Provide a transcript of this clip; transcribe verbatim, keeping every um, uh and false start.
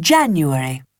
January.